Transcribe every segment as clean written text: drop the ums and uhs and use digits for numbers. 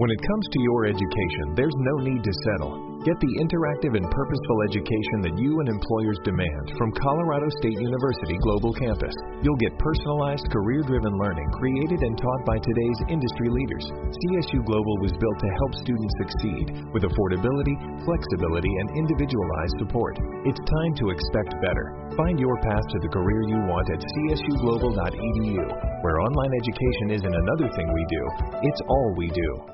When it comes to your education, there's no need to settle. Get the interactive and purposeful education that you and employers demand from Colorado State University Global Campus. You'll get personalized, career-driven learning created and taught by today's industry leaders. CSU Global was built to help students succeed with affordability, flexibility, and individualized support. It's time to expect better. Find your path to the career you want at csuglobal.edu, where online education isn't another thing we do, it's all we do.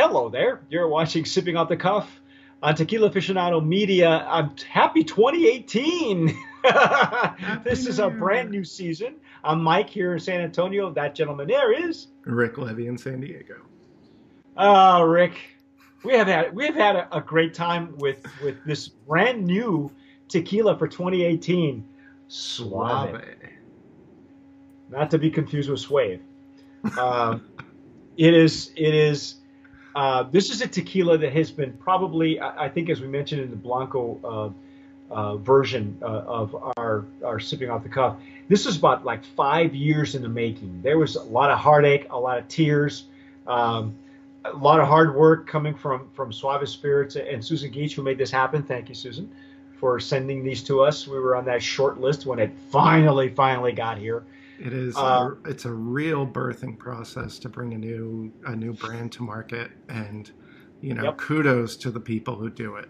Hello there. You're watching Sipping Off the Cuff on Tequila Aficionado Media. Happy 2018. This is a brand new season. I'm Mike here in San Antonio. That gentleman there is Rick Levy in San Diego. Rick, we have had a great time with this brand new tequila for 2018. Suave. Not to be confused with Suave. This is a tequila that has been probably, I think, as we mentioned in the Blanco version of our Sipping Off the Cuff, this was about like 5 years in the making. There was a lot of heartache, a lot of tears, a lot of hard work coming from Suave Spirits and Susan Geach, who made this happen. Thank you, Susan, for sending these to us. We were on that short list when it finally got here. It is. It's a real birthing process to bring a new brand to market, and kudos to the people who do it.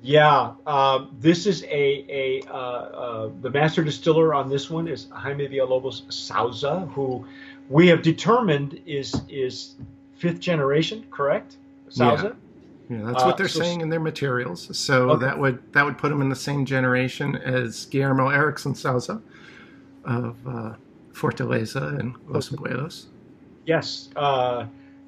Yeah, this is the master distiller on this one is Jaime Villalobos Sauza, who we have determined is fifth generation, correct? Sauza. Yeah, that's what they're saying in their materials. So okay. that would put them in the same generation as Guillermo Erickson Sauza of Fortaleza and Los Mueblos. Yes.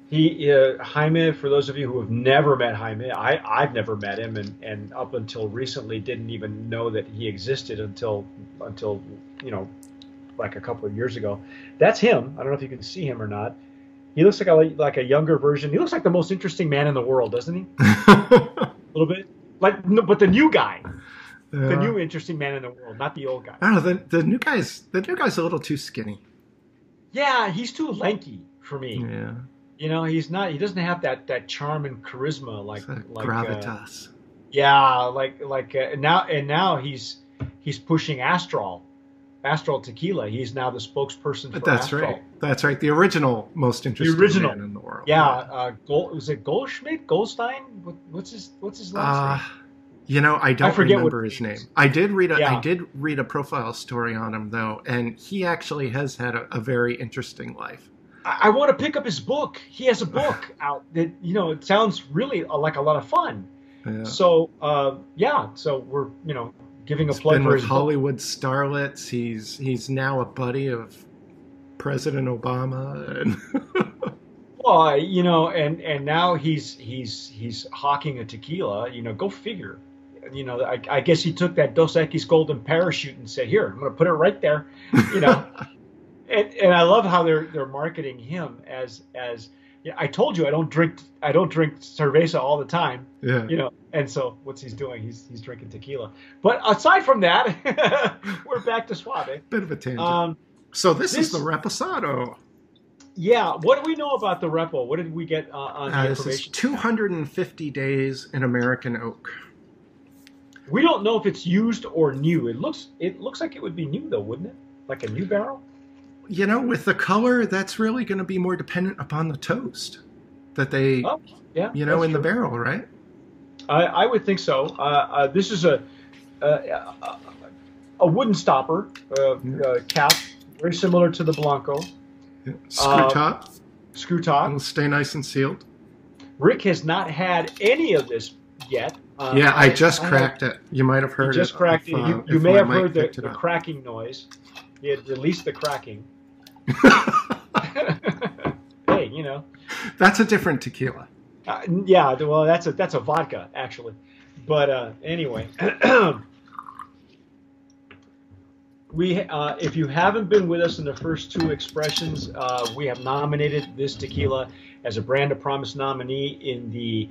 Jaime, for those of you who have never met Jaime, I've never met him, and up until recently didn't even know that he existed until like a couple of years ago. That's him. I don't know if you can see him or not. He looks like a younger version. He looks like the most interesting man in the world, doesn't he? A little bit. But the new guy. The new interesting man in the world, not the old guy. I don't know, the new guy's a little too skinny. Yeah, he's too lanky for me. Yeah. He doesn't have that charm and charisma like gravitas. Now he's pushing Astral Tequila. He's now the spokesperson for Astral. That's right. The original most interesting man in the world. Yeah, was it Goldschmidt? Goldstein? What's his last name? I don't remember his name. I did read a profile story on him though, and he actually has had a very interesting life. I want to pick up his book. He has a book out that it sounds really like a lot of fun. Yeah. So so we're giving a plug for his Hollywood book. Starlets. He's now a buddy of President Obama and. Well, and now he's hawking a tequila. Go figure. I guess he took that Dos Equis golden parachute and said, "Here, I'm going to put it right there." And I love how they're marketing him as I told you, I don't drink cerveza all the time. Yeah. And so what's he doing? He's drinking tequila. But aside from that, we're back to Suave. Bit of a tangent. So this is the Reposado. Yeah, what do we know about the Repo? What did we get on the information? This is 250 days in American oak. We don't know if it's used or new. It looks like it would be new though, wouldn't it? Like a new barrel? With the color, that's really going to be more dependent upon the toast that they, in the barrel, right? I would think so. This is a wooden stopper cap, very similar to the Blanco. Yeah. Screw top. It'll stay nice and sealed. Rick has not had any of this yet. I just cracked it. You might have heard it. Just cracked it. You may have heard the cracking noise. He had released the cracking. Hey, That's a different tequila. Well, that's a vodka, actually. But anyway, we if you haven't been with us in the first two expressions, we have nominated this tequila as a Brand of Promise nominee in the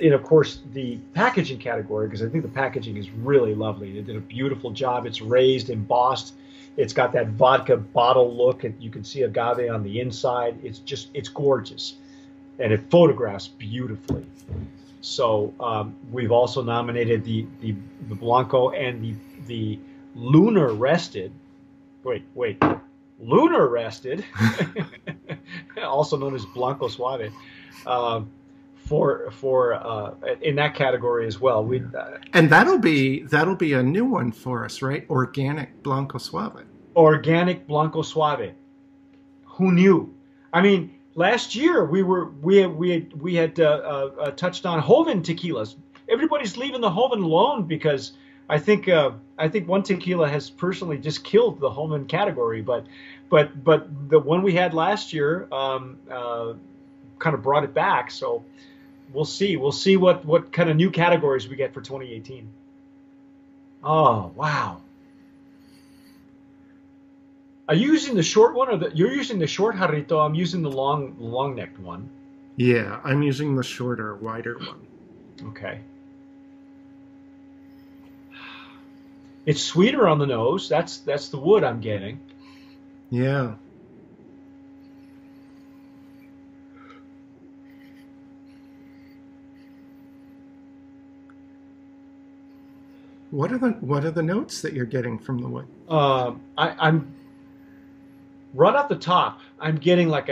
in, of course, the packaging category, because I think the packaging is really lovely. They did a beautiful job. It's raised, embossed It's got that vodka bottle look, and you can see agave on the inside. It's just, it's gorgeous, and it photographs beautifully. So we've also nominated the Blanco and the Lunar Rested. Wait, Lunar Rested, also known as Blanco Suave, for in that category as well. We and that'll be a new one for us, right? Organic Blanco Suave. Organic Blanco Suave. Who knew? I mean, last year we had touched on Joven tequilas. Everybody's leaving the Joven alone because I think one tequila has personally just killed the Joven category. But the one we had last year kind of brought it back. So we'll see what kind of new categories we get for 2018. Oh wow! Are you using the short one, or you're using the short jarrito? I'm using the long necked one. Yeah, I'm using the shorter, wider one. Okay. It's sweeter on the nose. That's the wood I'm getting. Yeah. What are the notes that you're getting from the wood? I'm right off the top. I'm getting like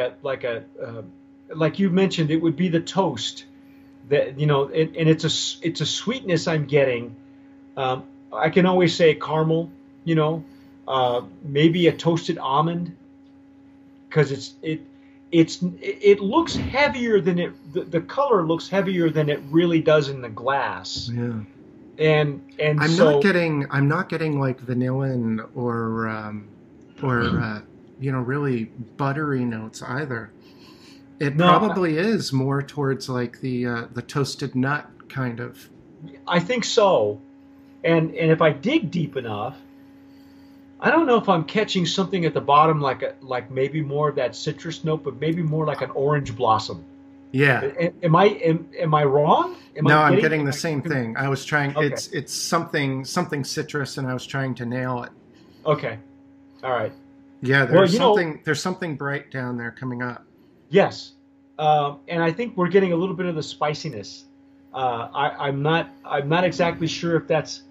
you mentioned, it would be the toast that, you know, and it's a sweetness I'm getting. I can always say caramel, you know, maybe a toasted almond, because it looks heavier than the color looks heavier than it really does in the glass. Yeah. And I'm not getting like vanillin or you know, really buttery notes either. It probably is more towards like the toasted nut kind of. I think so. And if I dig deep enough, I don't know if I'm catching something at the bottom, like maybe more of that citrus note, but maybe more like an orange blossom. Yeah. Am I wrong? I'm getting the same thing. I was trying. Okay. It's something citrus, and I was trying to nail it. Okay. All right. Yeah. There's something bright down there coming up. Yes. And I think we're getting a little bit of the spiciness. I'm not exactly sure if that's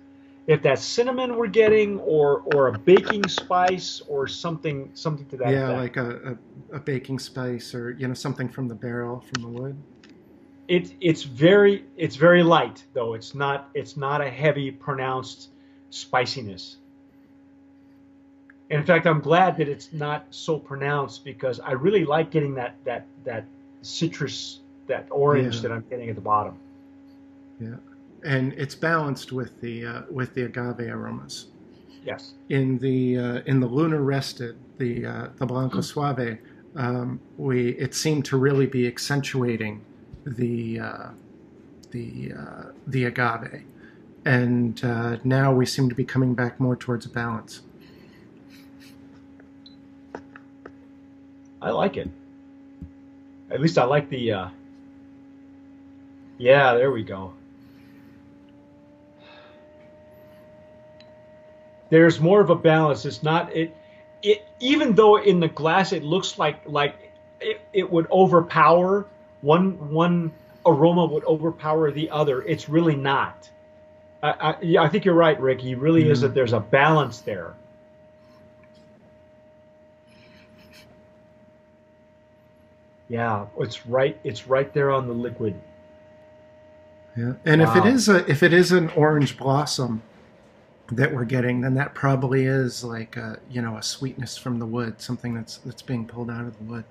cinnamon we're getting, or a baking spice, or something to that effect. Yeah, like a baking spice, or, you know, something from the barrel, from the wood. It's very light though. It's not a heavy, pronounced spiciness. And in fact, I'm glad that it's not so pronounced, because I really like getting that citrus, that orange that I'm getting at the bottom. Yeah. And it's balanced with the agave aromas. Yes. In the Lunar Rested, the Blanco Suave, it seemed to really be accentuating the agave, and now we seem to be coming back more towards a balance. I like it. At least I like the. Yeah, there we go. There's more of a balance. It's not it even though in the glass it looks like it would overpower one aroma would overpower the other. It's really not. I think you're right, Ricky. It really is that there's a balance there. Yeah, it's right there on the liquid. Yeah. And wow. if it is an orange blossom that we're getting, then that probably is like a sweetness from the wood, something that's being pulled out of the wood.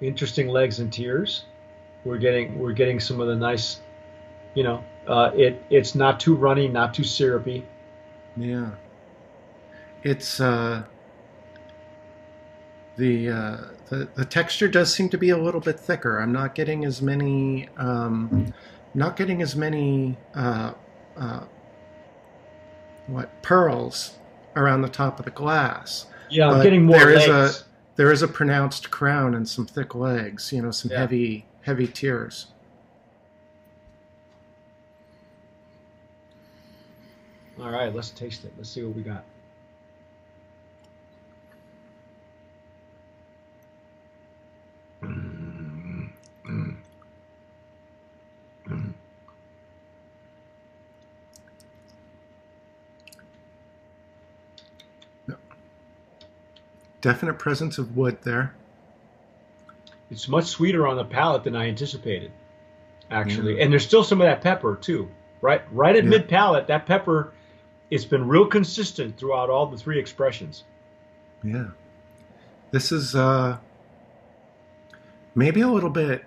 Interesting legs and tears. We're getting some of the nice, you know, it's not too runny, not too syrupy. Yeah. It's The texture does seem to be a little bit thicker. I'm not getting as many pearls around the top of the glass. Yeah, but I'm getting more legs. There is a pronounced crown and some thick legs. You know, some heavy tears. All right, let's taste it. Let's see what we got. Definite presence of wood there. It's much sweeter on the palate than I anticipated, actually. Yeah. And there's still some of that pepper too, right at yeah. Mid-palate, that pepper, it's been real consistent throughout all the three expressions. Yeah. This is maybe a little bit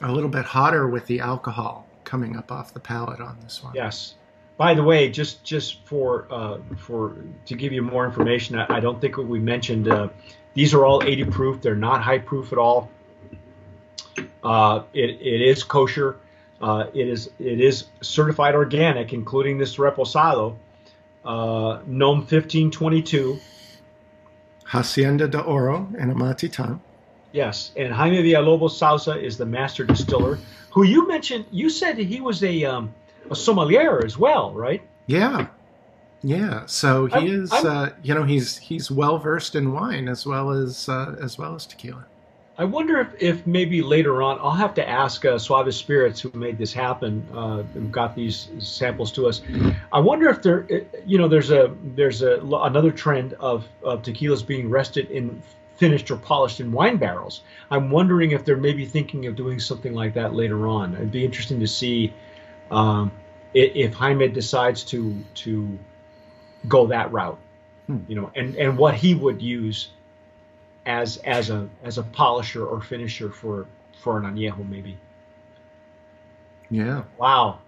hotter with the alcohol coming up off the palate on this one. Yes. By the way, just to give you more information, I don't think we mentioned these are all 80 proof. They're not high proof at all. It is kosher. It is certified organic, including this reposado, Nome 1522, Hacienda de Oro and Amatitán. Yes, and Jaime Villalobos Sauza is the master distiller, who you mentioned. You said he was a sommelier as well, right? Yeah, yeah. So he is, you know, he's well versed in wine as well as tequila. I wonder if maybe later on I'll have to ask Suave Spirits, who made this happen, and got these samples to us. I wonder if there, you know, there's another trend of tequilas being rested in finished or polished in wine barrels. I'm wondering if they're maybe thinking of doing something like that later on. It'd be interesting to see. If Jaime decides to go that route, you know, and what he would use as a polisher or finisher for an añejo, maybe. Yeah. Wow.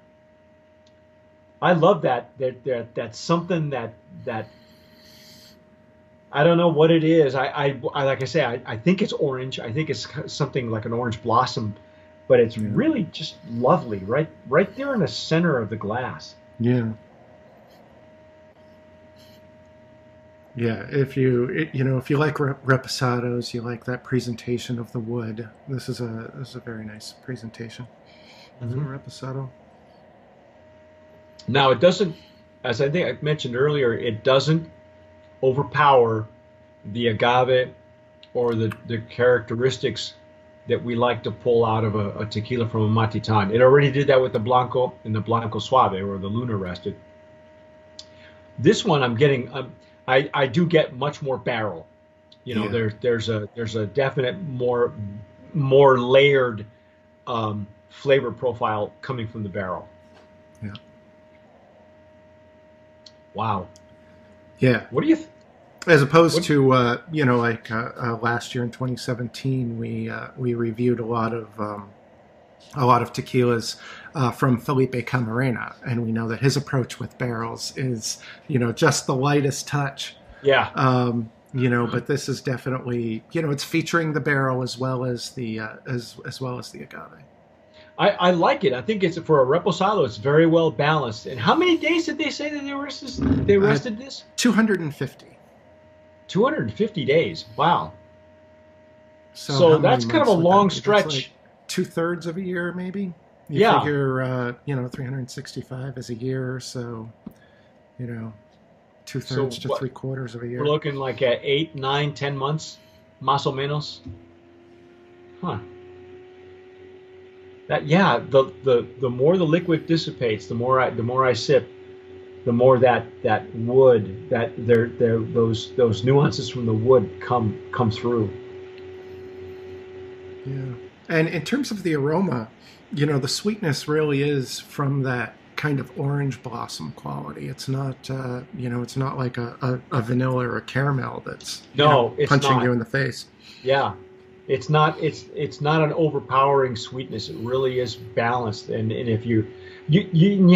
I love that that's something that I don't know what it is. I like I say, I think it's orange. I think it's something like an orange blossom. But it's really just lovely, right there in the center of the glass. Yeah. Yeah, if you like reposados, you like that presentation of the wood. This is a very nice presentation of a reposado. Now it doesn't, as I think I mentioned earlier, it doesn't overpower the agave or the characteristics that we like to pull out of a tequila from Amatitán. It already did that with the Blanco and the Blanco Suave, or the Luna Rested. This one I'm getting, I do get much more barrel. You know, yeah. there's a definite more layered flavor profile coming from the barrel. Yeah. Wow. Yeah. What do you think? As opposed to, you know, like last year in 2017, we reviewed a lot of tequilas from Felipe Camarena, and we know that his approach with barrels is, you know, just the lightest touch. Yeah. You know, but this is definitely, you know, it's featuring the barrel as well as the as well as the agave. I like it. I think it's for a reposado. It's very well balanced. And how many days did they say that they rested this? 250. 250 days. Wow. So that's kind of a long stretch. Like 2/3 of a year, maybe. You figure, you know, 365 is a year, so, you know, 2/3 to 3/4 of a year. We're looking like at 8, 9, 10 months, más o menos. Huh. That the more the liquid dissipates, the more I sip, the more that wood, that those nuances from the wood come through. Yeah. And in terms of the aroma, you know, the sweetness really is from that kind of orange blossom quality. It's not, you know, it's not like a vanilla or a caramel that's punching you in the face. Yeah. It's not an overpowering sweetness. It really is balanced. And if you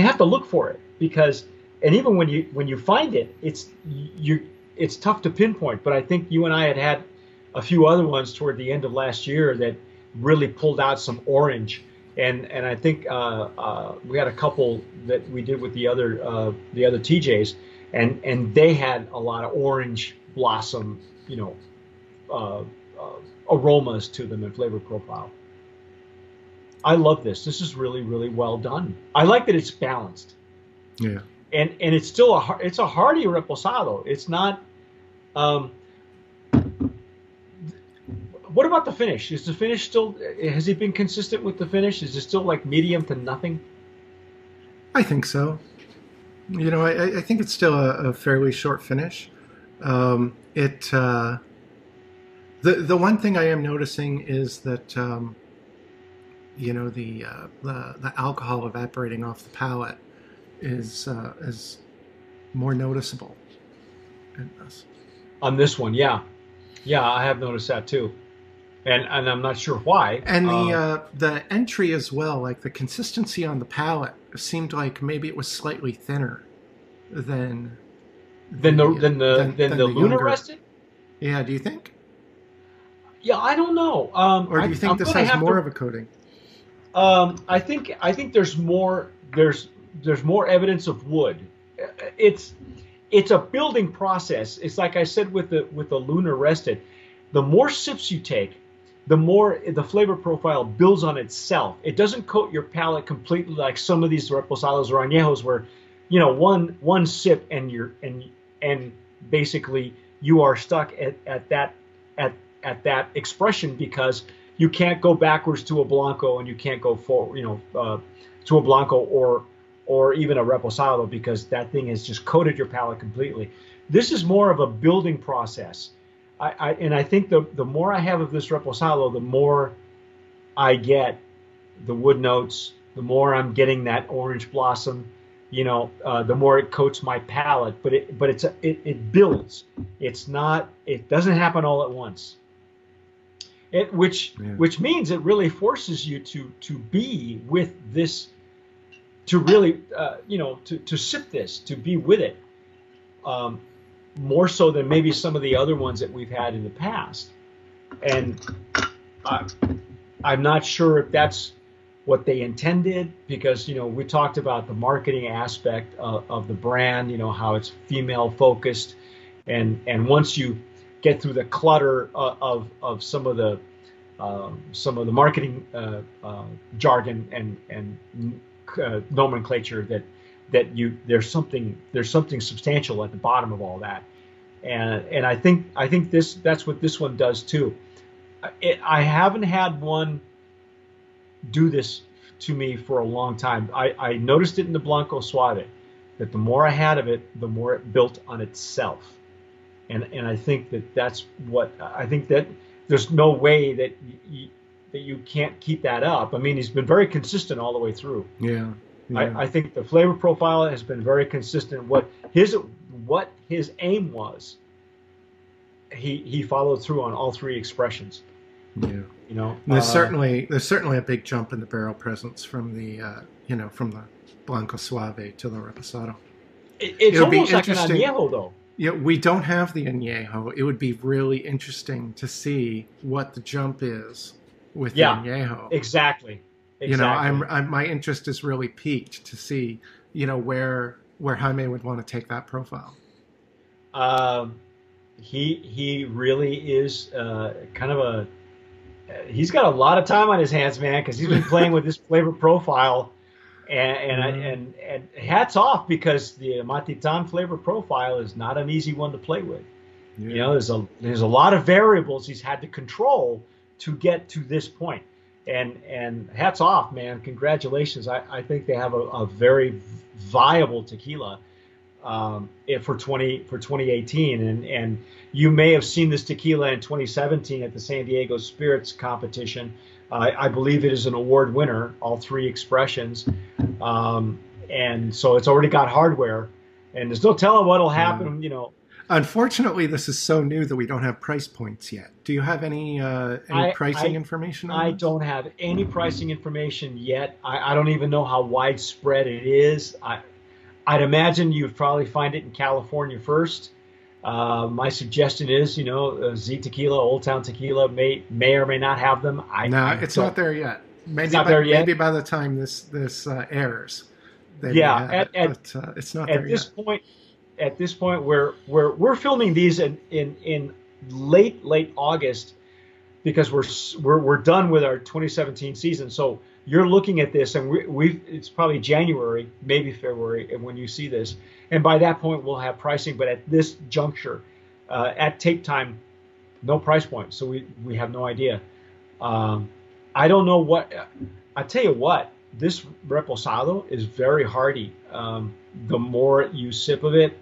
have to look for it, because and even when you find it, it's tough to pinpoint. But I think you and I had a few other ones toward the end of last year that really pulled out some orange, and I think we had a couple that we did with the other TJs, and they had a lot of orange blossom, you know, aromas to them and flavor profile. I love this. This is really, really well done. I like that it's balanced. Yeah. And it's still a hearty reposado. It's not. What about the finish? Is the finish still? Has he been consistent with the finish? Is it still like medium to nothing? I think so. You know, I think it's still a fairly short finish. The one thing I am noticing is that you know, the alcohol evaporating off the palate is more noticeable in this. On this one, yeah. Yeah, I have noticed that too. And I'm not sure why. And the entry as well, like the consistency on the palate seemed like maybe it was slightly thinner than the Luna Rested? Yeah, do you think? Yeah, I don't know. Or do you think this has more of a coating? I think there's more evidence of wood. It's a building process. It's like I said with the Lunar Rested. The more sips you take, the more the flavor profile builds on itself. It doesn't coat your palate completely like some of these reposados or añejos, where, you know, one sip and you're and basically you are stuck at that expression, because you can't go backwards to a Blanco and you can't go forward, you know, to a Blanco or even a Reposado, because that thing has just coated your palate completely. This is more of a building process. I think the more I have of this Reposado, the more I get the wood notes, the more I'm getting that orange blossom, you know, the more it coats my palate, but it builds. It doesn't happen all at once. Which means it really forces you to be with this, to really, you know, to sip this, to be with it, more so than maybe some of the other ones that we've had in the past. And I'm not sure if that's what they intended, because, you know, we talked about the marketing aspect of the brand, you know, how it's female focused. And once you get through the clutter of some of the marketing jargon and nomenclature, there's something substantial at the bottom of all that, and I think that's what this one does too. I haven't had one do this to me for a long time. I noticed it in the Blanco Suave, that the more I had of it, the more it built on itself, and I think that there's no way that you can't keep that up. I mean, he's been very consistent all the way through. Yeah, yeah. I think the flavor profile has been very consistent. What his aim was, he followed through on all three expressions. Yeah, you know, there's certainly a big jump in the barrel presence from the you know, from the Blanco Suave to the Reposado. It's almost like an añejo, though. Yeah, we don't have the añejo. It would be really interesting to see what the jump is with the añejo. Exactly. You know, my interest is really piqued to see, you know, where Jaime would want to take that profile. He really is kind of he's got a lot of time on his hands, man, because he's been playing with this flavor profile. And hats off, because the Amatitán flavor profile is not an easy one to play with. Yeah. You know, there's a lot of variables he's had to control to get to this point. And hats off, man. Congratulations. I think they have a very viable tequila for 2018. And you may have seen this tequila in 2017 at the San Diego Spirits Competition. I believe it is an award winner, all three expressions. And so it's already got hardware, and there's no telling what'll happen, you know. Unfortunately, this is so new that we don't have price points yet. Do you have any pricing information on this? I don't have any pricing information yet. I don't even know how widespread it is. I'd imagine you'd probably find it in California first. My suggestion is, you know, Z Tequila, Old Town Tequila may or may not have them. It's not there yet. Maybe by the time this airs, but it's not there yet. At this point, we're filming these in late August, because we're done with our 2017 season. So you're looking at this, and it's probably January, maybe February, and when you see this, and by that point we'll have pricing. But at this juncture, at tape time, no price point, so we have no idea. I don't know what. I tell you what, this reposado is very hearty. The more you sip of it,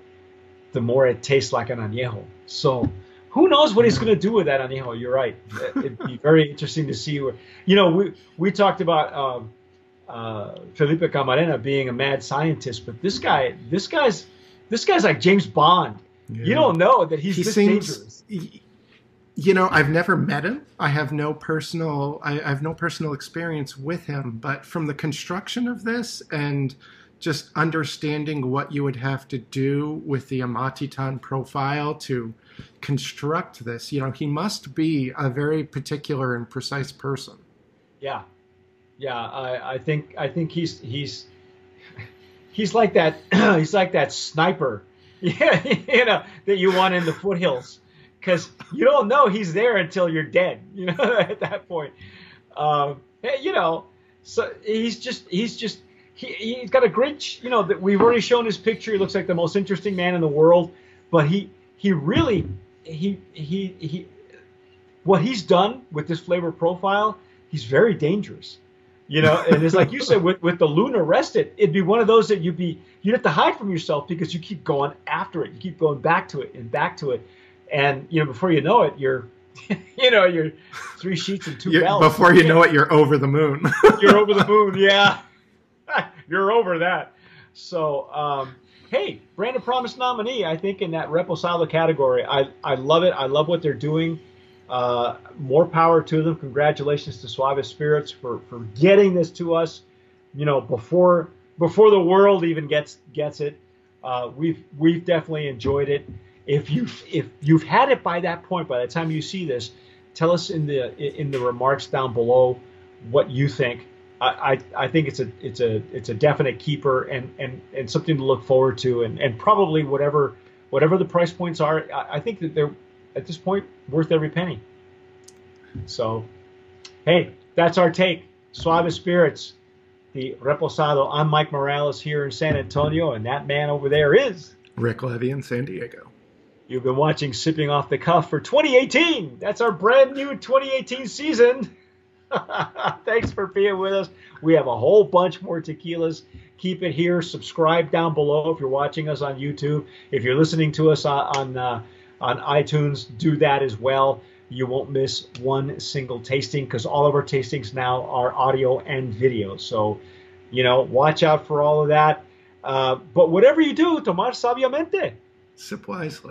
the more it tastes like an añejo. So who knows what he's going to do with that añejo? You're right. It'd be very interesting to see. Where, you know, we talked about Felipe Camarena being a mad scientist, but this guy's like James Bond. Yeah. You don't know that he seems this dangerous. You know, I've never met him. I have no personal experience with him. But from the construction of this and just understanding what you would have to do with the Amatitán profile to construct this, you know, he must be a very particular and precise person. Yeah, yeah. I think he's like that. He's like that sniper, yeah, you know, that you want in the foothills, because you don't know he's there until you're dead. You know, at that point, you know. So he's just. He's got a great, you know, that we've already shown his picture. He looks like the most interesting man in the world, but he really, what he's done with this flavor profile, he's very dangerous, you know, and it's like you said, with the Luna Rested, it'd be one of those that you'd have to hide from yourself because you keep going after it. You keep going back to it. And, you know, before you know it, you're three sheets and two bells. Before you know it, you're over the moon. You're over the moon. Yeah. You're over that. So, hey, Brand of Promise nominee, I think, in that reposado category. I love it. I love what they're doing. More power to them. Congratulations to Suave Spirits for getting this to us, you know, before the world even gets it. We've definitely enjoyed it. If you've had it by that point, by the time you see this, tell us in the remarks down below what you think. I think it's a definite keeper and something to look forward to, and probably whatever the price points are, I think that they're at this point worth every penny. So, hey, that's our take. Suave Spirits, the Reposado. I'm Mike Morales here in San Antonio, and that man over there is Rick Levy in San Diego. You've been watching Sipping Off the Cuff for 2018. That's our brand new 2018 season. Thanks for being with us. We have a whole bunch more tequilas. Keep it here. Subscribe down below if you're watching us on YouTube. If you're listening to us on iTunes, do that as well. You won't miss one single tasting, because all of our tastings now are audio and video. So, you know, watch out for all of that. But whatever you do, tomar sabiamente. Sip wisely.